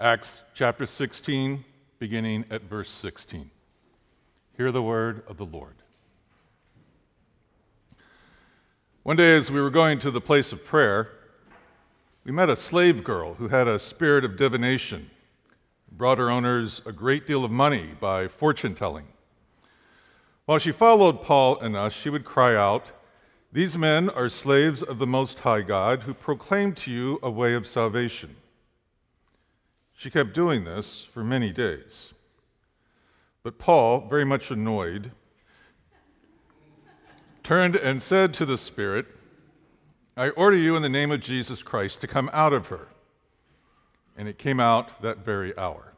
Acts chapter 16, beginning at verse 16. Hear the word of the Lord. One day as we were going to the place of prayer, we met a slave girl who had a spirit of divination, brought her owners a great deal of money by fortune-telling. While she followed Paul and us, she would cry out, "These men are slaves of the Most High God who proclaim to you a way of salvation." She kept doing this for many days. But Paul, very much annoyed, turned and said to the spirit, "I order you in the name of Jesus Christ to come out of her." And it came out that very hour.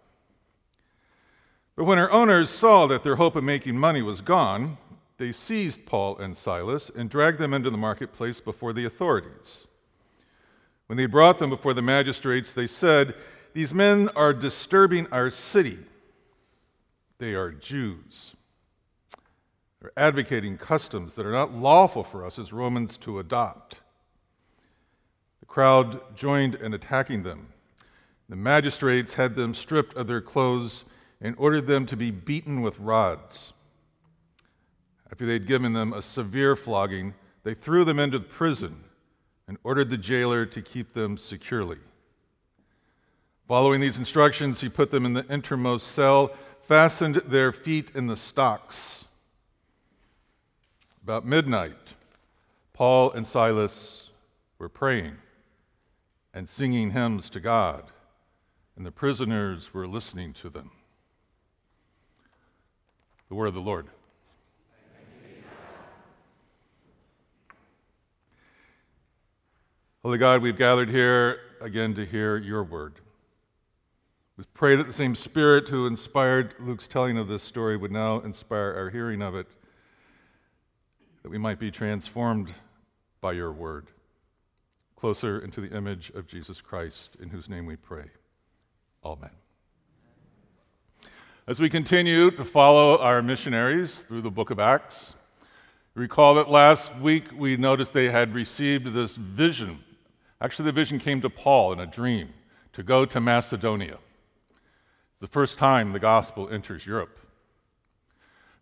But when her owners saw that their hope of making money was gone, they seized Paul and Silas and dragged them into the marketplace before the authorities. When they brought them before the magistrates, they said, "These men are disturbing our city. They are Jews. They're advocating customs that are not lawful for us as Romans to adopt." The crowd joined in attacking them. The magistrates had them stripped of their clothes and ordered them to be beaten with rods. After they'd given them a severe flogging, they threw them into prison and ordered the jailer to keep them securely. Following these instructions, he put them in the innermost cell, fastened their feet in the stocks. About midnight, Paul and Silas were praying and singing hymns to God, and the prisoners were listening to them. The word of the Lord. Holy God, we've gathered here again to hear your word. We pray that the same Spirit who inspired Luke's telling of this story would now inspire our hearing of it, that we might be transformed by your word, closer into the image of Jesus Christ, in whose name we pray. Amen. As we continue to follow our missionaries through the book of Acts, recall that last week we noticed they had received this vision. Actually, the vision came to Paul in a dream to go to Macedonia. The first time the gospel enters Europe.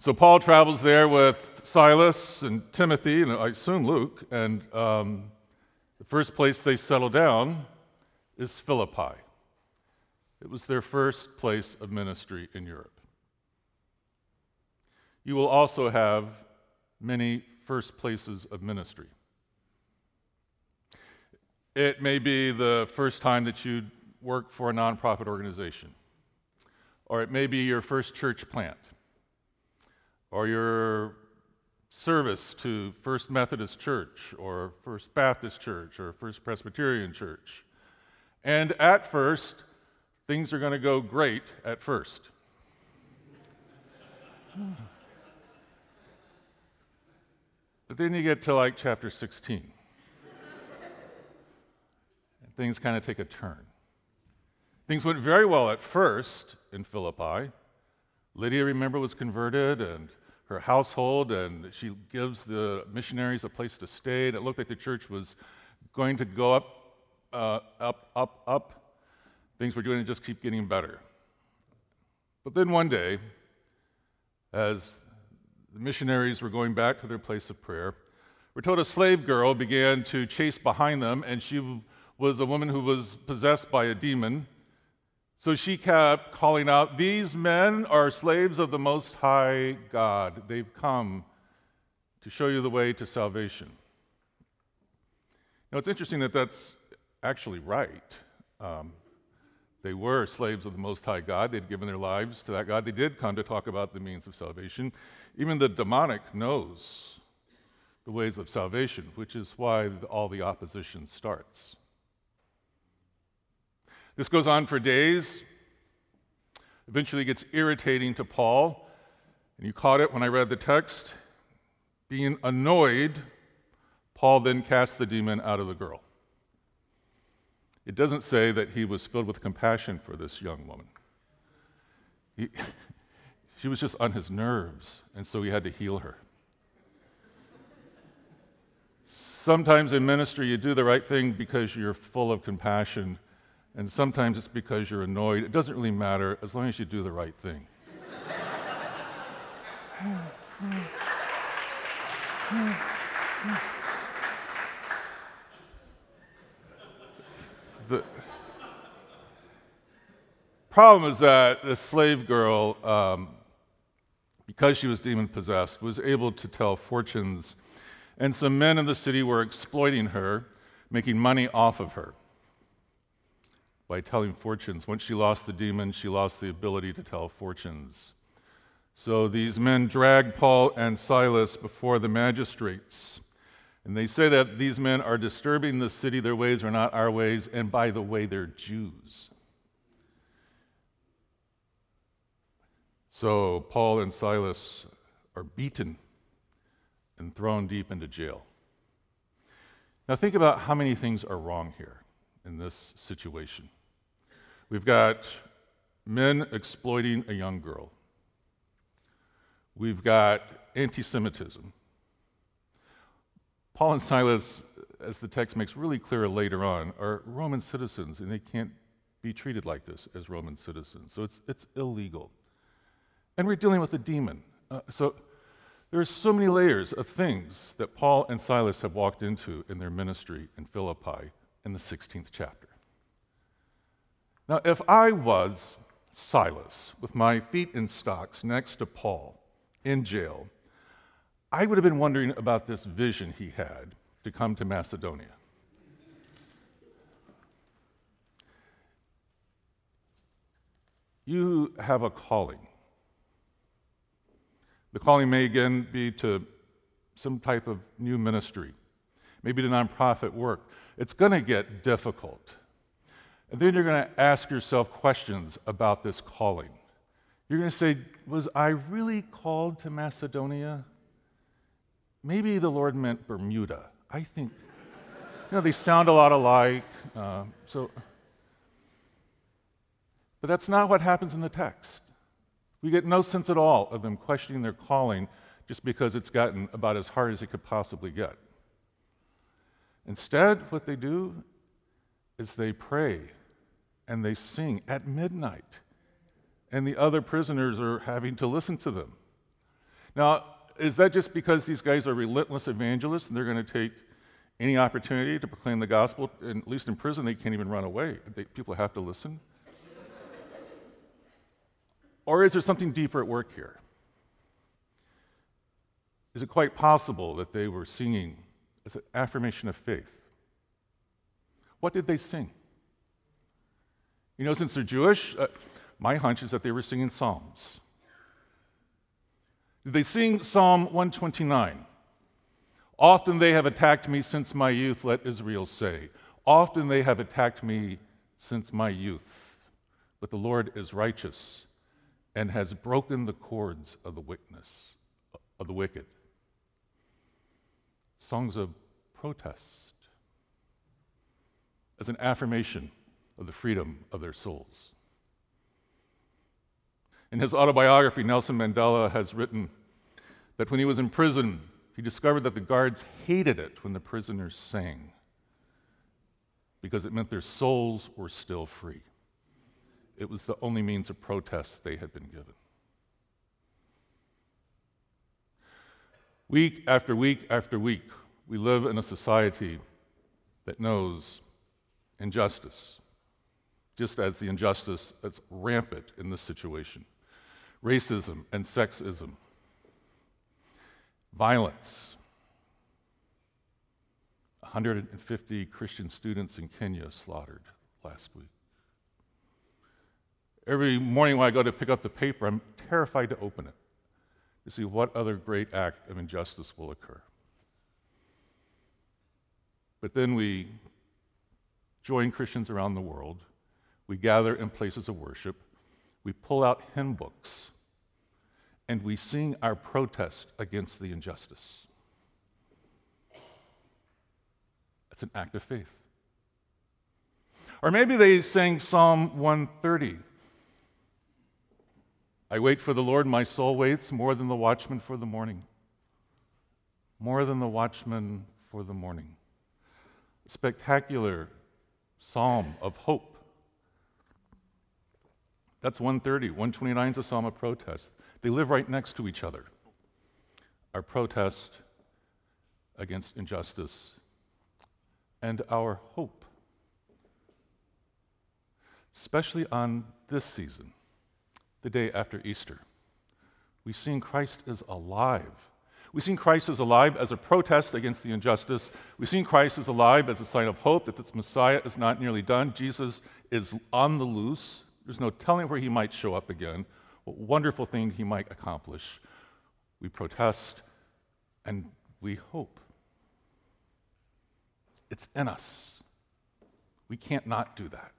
So Paul travels there with Silas and Timothy, and I assume Luke, and the first place they settle down is Philippi. It was their first place of ministry in Europe. You will also have many first places of ministry. It may be the first time that you work for a nonprofit organization, or it may be your first church plant, or your service to First Methodist Church, or First Baptist Church, or First Presbyterian Church. And at first, things are going to go great at first. But then you get to like chapter 16. And things kind of take a turn. Things went very well at first in Philippi. Lydia, remember, was converted, and her household, and she gives the missionaries a place to stay. And it looked like the church was going to go up. Things were doing to just keep getting better. But then one day, as the missionaries were going back to their place of prayer, we're told a slave girl began to chase behind them, and she was a woman who was possessed by a demon. So she kept calling out, "These men are slaves of the Most High God. They've come to show you the way to salvation." Now, it's interesting that that's actually right. They were slaves of the Most High God. They'd given their lives to that God. They did come to talk about the means of salvation. Even the demonic knows the ways of salvation, which is why all the opposition starts. This goes on for days. Eventually it gets irritating to Paul. And you caught it when I read the text. Being annoyed, Paul then cast the demon out of the girl. It doesn't say that he was filled with compassion for this young woman. She was just on his nerves, and so he had to heal her. Sometimes in ministry you do the right thing because you're full of compassion and sometimes it's because you're annoyed. It doesn't really matter as long as you do the right thing. The problem is that the slave girl, because she was demon-possessed, was able to tell fortunes, and some men in the city were exploiting her, making money off of her by telling fortunes. Once she lost the demon, she lost the ability to tell fortunes. So these men dragged Paul and Silas before the magistrates, and they say that these men are disturbing the city, their ways are not our ways, and by the way, they're Jews. So Paul and Silas are beaten and thrown deep into jail. Now think about how many things are wrong here in this situation. We've got men exploiting a young girl. We've got anti-Semitism. Paul and Silas, as the text makes really clear later on, are Roman citizens, and they can't be treated like this as Roman citizens. So it's illegal. And we're dealing with a demon. So there are so many layers of things that Paul and Silas have walked into in their ministry in Philippi in the 16th chapter. Now, if I was Silas with my feet in stocks next to Paul in jail, I would have been wondering about this vision he had to come to Macedonia. You have a calling. The calling may again be to some type of new ministry, maybe to nonprofit work. It's going to get difficult. And then you're going to ask yourself questions about this calling. You're going to say, was I really called to Macedonia? Maybe the Lord meant Bermuda. I think, they sound a lot alike. But that's not what happens in the text. We get no sense at all of them questioning their calling just because it's gotten about as hard as it could possibly get. Instead, what they do is they pray and they sing at midnight, and the other prisoners are having to listen to them. Now, is that just because these guys are relentless evangelists and they're going to take any opportunity to proclaim the gospel? And at least in prison, they can't even run away. People have to listen. Or is there something deeper at work here? Is it quite possible that they were singing as an affirmation of faith? What did they sing? Since they're Jewish, my hunch is that they were singing psalms. Did they sing Psalm 129? Often they have attacked me since my youth, let Israel say. Often they have attacked me since my youth, but the Lord is righteous and has broken the cords of the wicked. Songs of protest as an affirmation of the freedom of their souls. In his autobiography, Nelson Mandela has written that when he was in prison, he discovered that the guards hated it when the prisoners sang because it meant their souls were still free. It was the only means of protest they had been given. Week after week after week, we live in a society that knows injustice, just as the injustice that's rampant in this situation. Racism and sexism, violence. 150 Christian students in Kenya slaughtered last week. Every morning when I go to pick up the paper, I'm terrified to open it to see what other great act of injustice will occur. But then we join Christians around the world. We gather in places of worship. We pull out hymn books, and we sing our protest against the injustice. It's an act of faith. Or maybe they sang Psalm 130. I wait for the Lord, my soul waits more than the watchman for the morning. More than the watchman for the morning. A spectacular psalm of hope That's 130. 129 is a psalm of protest. They live right next to each other. Our protest against injustice and our hope, especially on this season, the day after Easter. We've seen Christ is alive. We've seen Christ is alive as a protest against the injustice. We've seen Christ is alive as a sign of hope that this Messiah is not nearly done. Jesus is on the loose. There's no telling where he might show up again, what wonderful thing he might accomplish. We protest and we hope. It's in us. We can't not do that.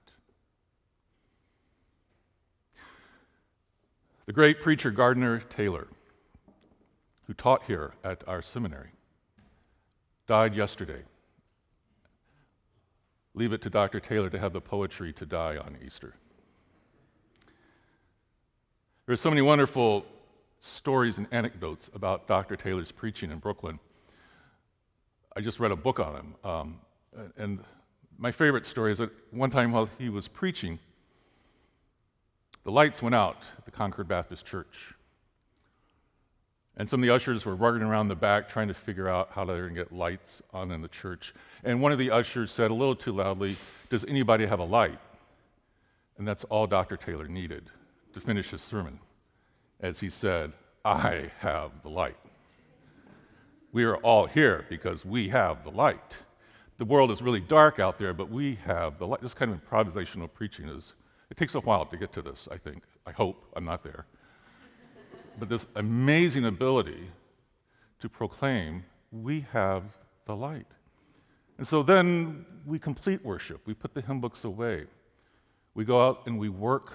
The great preacher Gardner Taylor, who taught here at our seminary, died yesterday. Leave it to Dr. Taylor to have the poetry to die on Easter. There are so many wonderful stories and anecdotes about Dr. Taylor's preaching in Brooklyn. I just read a book on him, and my favorite story is that one time while he was preaching, the lights went out at the Concord Baptist Church, and some of the ushers were running around the back trying to figure out how they're going to get lights on in the church, and one of the ushers said a little too loudly, "Does anybody have a light?" And that's all Dr. Taylor needed to finish his sermon, as he said, "I have the light." We are all here because we have the light. The world is really dark out there, but we have the light. This kind of improvisational preaching it takes a while to get to this, I think. I hope I'm not there. But this amazing ability to proclaim, we have the light. And so then we complete worship. We put the hymn books away. We go out and we work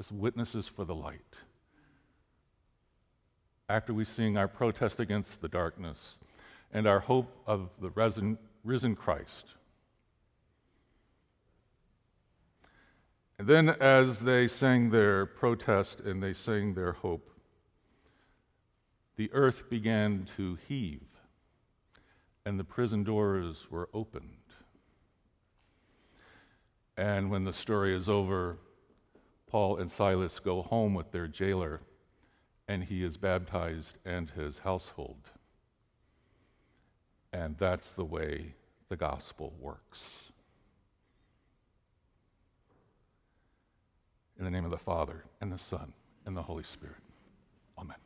as witnesses for the light. After we sing our protest against the darkness and our hope of the risen Christ. And then as they sang their protest and they sang their hope, the earth began to heave and the prison doors were opened. And when the story is over, Paul and Silas go home with their jailer, and he is baptized and his household. And that's the way the gospel works. In the name of the Father, and the Son, and the Holy Spirit. Amen.